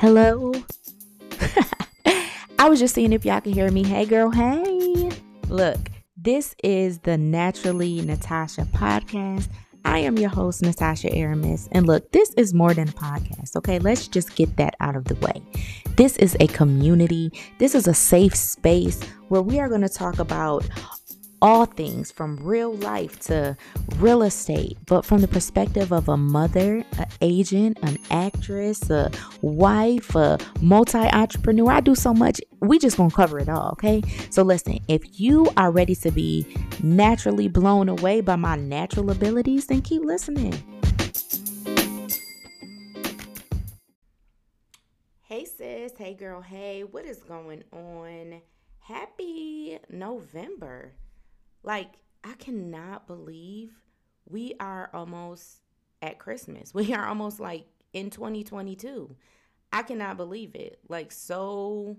Hello? I was just seeing if y'all can hear me. Hey girl, hey. Look, this is the Naturally Natasha podcast. I am your host, Natasha Aramis. And look, this is more than a podcast, okay? Let's just get that out of the way. This is a community. This is a safe space where we are going to talk about all things from real life to real estate, but from the perspective of a mother, an agent, an actress, a wife, a multi-entrepreneur. I do so much. We just won't cover it all, okay? So listen, if you are ready to be naturally blown away by my natural abilities, then keep listening. Hey sis, hey girl, hey, what is going on? Happy November. Like, I cannot believe we are almost at Christmas. We are almost like in 2022. I cannot believe it. Like, so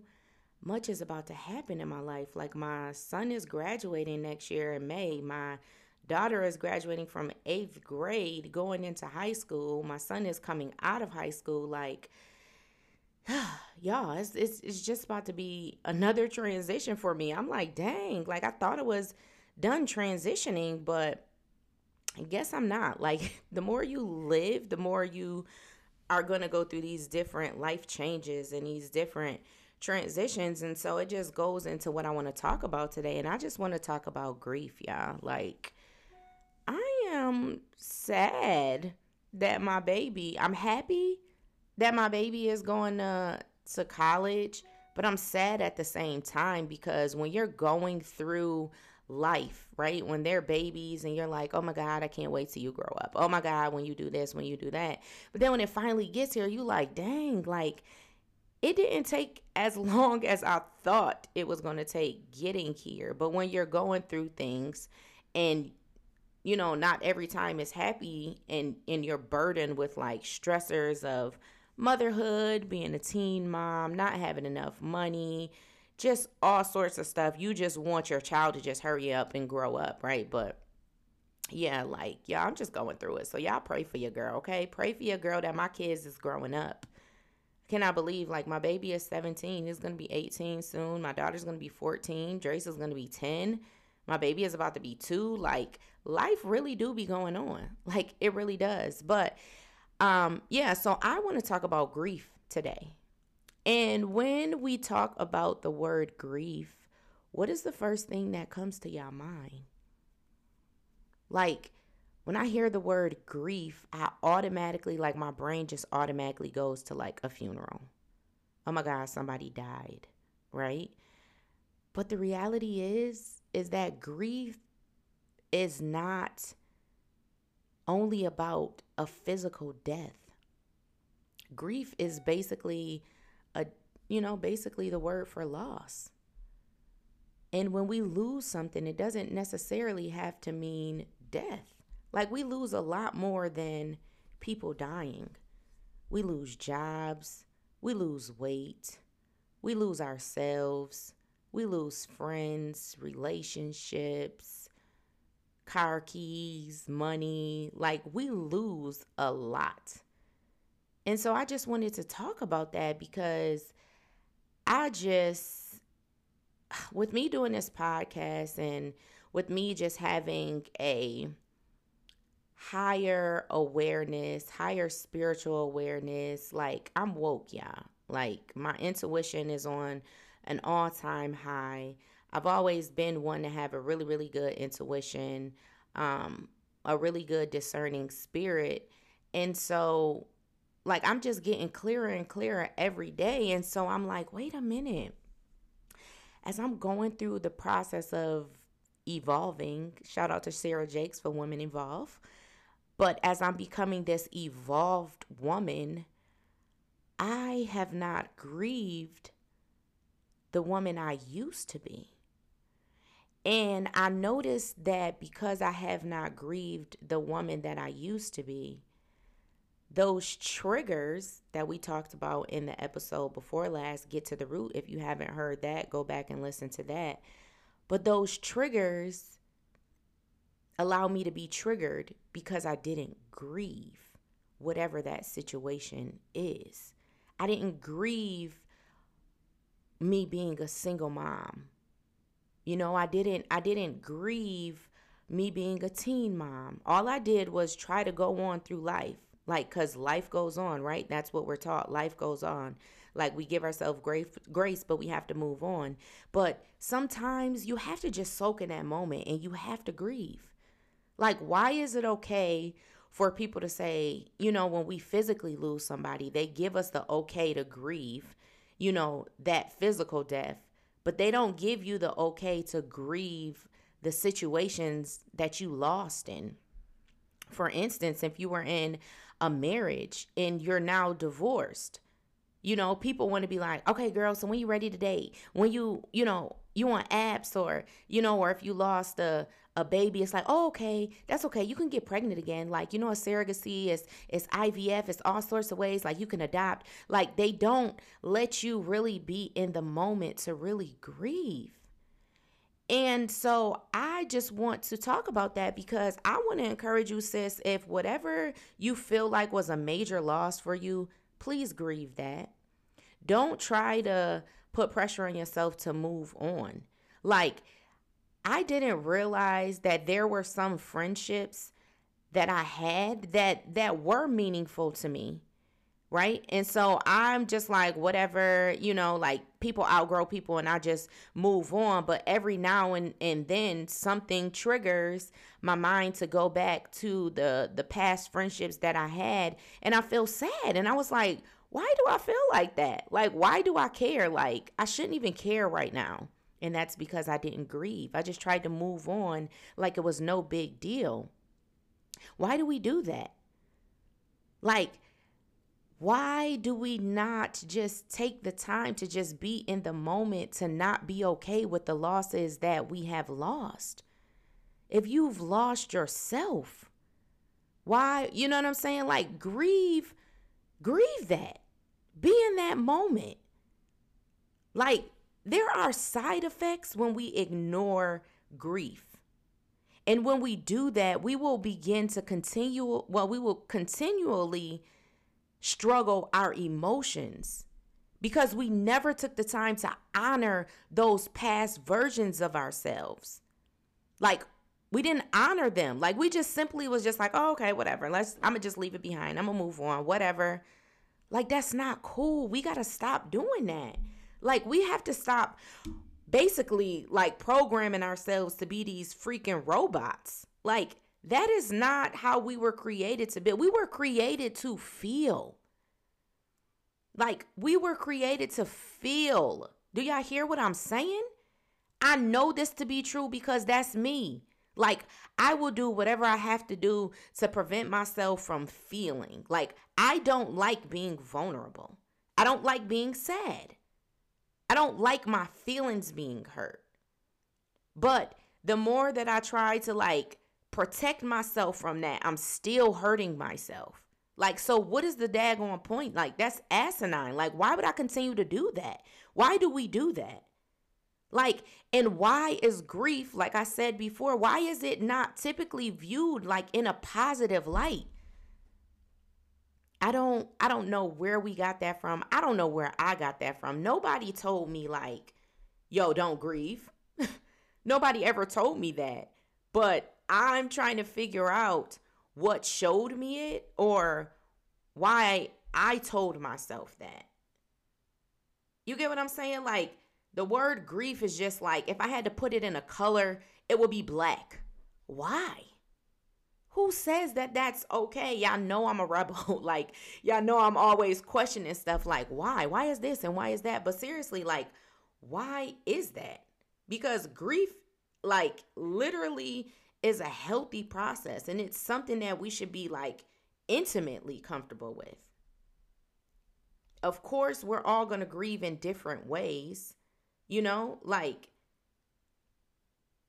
much is about to happen in my life. Like, my son is graduating next year in May. My daughter is graduating from 8th grade, going into high school. My son is coming out of high school. Like, y'all, it's just about to be another transition for me. I'm like, dang, like I thought it was done transitioning, but I guess I'm not. Like, the more you live, the more you are going to go through these different life changes and these different transitions. And so it just goes into what I want to talk about today. And I just want to talk about grief, y'all. Like, I am sad that my baby, I'm happy that my baby is going to college, but I'm sad at the same time, because when you're going through life, right? When they're babies and you're like, oh my God, I can't wait till you grow up. Oh my God, when you do this, when you do that. But then when it finally gets here, you like, dang, like it didn't take as long as I thought it was going to take getting here. But when you're going through things and, you know, not every time is happy, and you're burdened with like stressors of motherhood, being a teen mom, not having enough money, just all sorts of stuff. You just want your child to just hurry up and grow up, right? But yeah, like, yeah, I'm just going through it. So y'all pray for your girl, okay? Pray for your girl that my kids is growing up. Can I believe, like, my baby is 17. He's going to be 18 soon. My daughter's going to be 14. Drace is going to be 10. My baby is about to be 2. Like, life really do be going on. Like, it really does. But, yeah, so I want to talk about grief today. And when we talk about the word grief, what is the first thing that comes to y'all mind? Like, when I hear the word grief, I automatically, like, my brain just automatically goes to, like, a funeral. Oh, my God, somebody died, right? But the reality is that grief is not only about a physical death. Grief is basically basically the word for loss. And when we lose something, it doesn't necessarily have to mean death. Like, we lose a lot more than people dying. We lose jobs. We lose weight. We lose ourselves. We lose friends, relationships, car keys, money. Like, we lose a lot. And so I just wanted to talk about that, because with me doing this podcast and with me just having a higher awareness, higher spiritual awareness, like, I'm woke, y'all. Like, my intuition is on an all-time high. I've always been one to have a really, really good intuition, a really good discerning spirit. And so, like, I'm just getting clearer and clearer every day. And so I'm like, wait a minute. As I'm going through the process of evolving, shout out to Sarah Jakes for Women Evolve. But as I'm becoming this evolved woman, I have not grieved the woman I used to be. And I noticed that because I have not grieved the woman that I used to be, those triggers that we talked about in the episode before last, Get to the Root, if you haven't heard that, go back and listen to that. But those triggers allow me to be triggered because I didn't grieve whatever that situation is. I didn't grieve me being a single mom. You know, I didn't grieve me being a teen mom. All I did was try to go on through life. Like, because life goes on, right? That's what we're taught. Life goes on. Like, we give ourselves grace, but we have to move on. But sometimes you have to just soak in that moment and you have to grieve. Like, why is it okay for people to say, you know, when we physically lose somebody, they give us the okay to grieve, you know, that physical death, but they don't give you the okay to grieve the situations that you lost in. For instance, if you were in a marriage and you're now divorced, you know, people want to be like, okay, girl, so when you ready to date, when you know, you want abs, or, you know, or if you lost a baby, it's like, oh, okay, that's okay. You can get pregnant again. Like, you know, a surrogacy is IVF. It's all sorts of ways. Like, you can adopt. Like, they don't let you really be in the moment to really grieve. And so I just want to talk about that because I want to encourage you, sis, if whatever you feel like was a major loss for you, please grieve that. Don't try to put pressure on yourself to move on. Like, I didn't realize that there were some friendships that I had that were meaningful to me, right? And so I'm just like, whatever, you know, like people outgrow people and I just move on. But every now and then something triggers my mind to go back to the past friendships that I had. And I feel sad. And I was like, why do I feel like that? Like, why do I care? Like, I shouldn't even care right now. And that's because I didn't grieve. I just tried to move on like it was no big deal. Why do we do that? Like, why do we not just take the time to just be in the moment, to not be okay with the losses that we have lost? If you've lost yourself, why, you know what I'm saying? Like, grieve that. Be in that moment. Like, there are side effects when we ignore grief. And when we do that, we will begin to continually struggle our emotions because we never took the time to honor those past versions of ourselves. Like, we didn't honor them. Like, we just simply was just like, oh, okay, whatever. I'm gonna just leave it behind. I'm gonna move on, whatever. Like, that's not cool. We gotta stop doing that. Like, we have to stop basically like programming ourselves to be these freaking robots. Like, that is not how we were created to be. We were created to feel. Like, we were created to feel. Do y'all hear what I'm saying? I know this to be true because that's me. Like, I will do whatever I have to do to prevent myself from feeling. Like, I don't like being vulnerable. I don't like being sad. I don't like my feelings being hurt. But the more that I try to like protect myself from that, I'm still hurting myself. Like, so what is the daggone point? Like, that's asinine. Like, why would I continue to do that? Why do we do that? Like, and why is grief, like I said before, why is it not typically viewed like in a positive light? I don't know where we got that from. I don't know where I got that from. Nobody told me like, yo, don't grieve. Nobody ever told me that. But I'm trying to figure out what showed me it or why I told myself that. You get what I'm saying? Like, the word grief is just like, if I had to put it in a color, it would be black. Why? Who says that that's okay? Y'all know I'm a rebel. Like, y'all know I'm always questioning stuff like, why? Why is this and why is that? But seriously, like, why is that? Because grief, like, literally is a healthy process. And it's something that we should be, like, intimately comfortable with. Of course, we're all going to grieve in different ways. You know, like,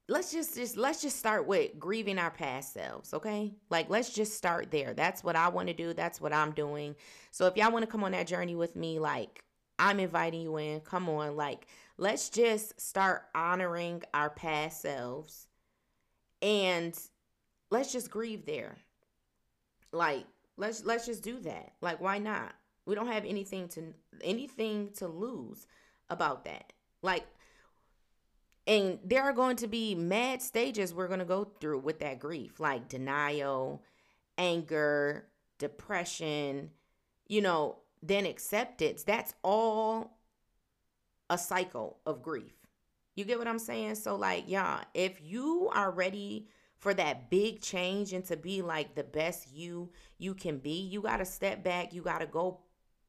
let's just start with grieving our past selves, okay? Like, let's just start there. That's what I want to do. That's what I'm doing. So if y'all want to come on that journey with me, like, I'm inviting you in. Come on, like, let's just start honoring our past selves and let's just grieve there. Like, let's just do that. Like, why not? We don't have anything to lose about that. Like, and there are going to be mad stages we're going to go through with that grief, like denial, anger, depression, then acceptance. That's all a cycle of grief. You get what I'm saying? So like, yeah, if you are ready for that big change and to be like the best you can be, you got to step back. You got to go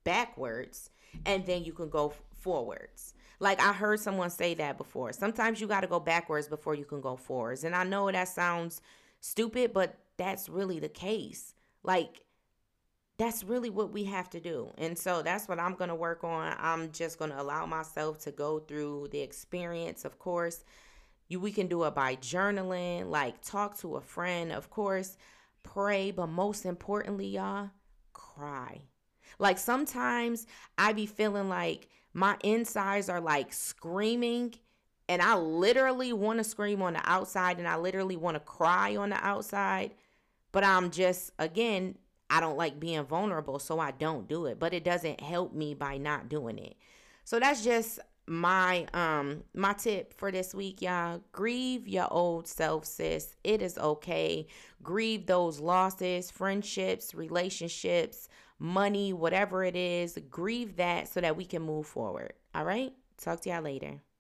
backwards, and then you can go forwards. Like, I heard someone say that before. Sometimes you got to go backwards before you can go forwards. And I know that sounds stupid, but that's really the case. Like, that's really what we have to do. And so that's what I'm going to work on. I'm just going to allow myself to go through the experience, of course. We can do it by journaling, like talk to a friend, of course, pray, but most importantly, y'all, cry. Like, sometimes I be feeling like my insides are like screaming, and I literally want to scream on the outside, and I literally want to cry on the outside, but I'm just, again, I don't like being vulnerable, so I don't do it, but it doesn't help me by not doing it. So that's just my my tip for this week, y'all. Grieve your old self, sis. It is okay. Grieve those losses, friendships, relationships, money, whatever it is. Grieve that so that we can move forward. All right? Talk to y'all later.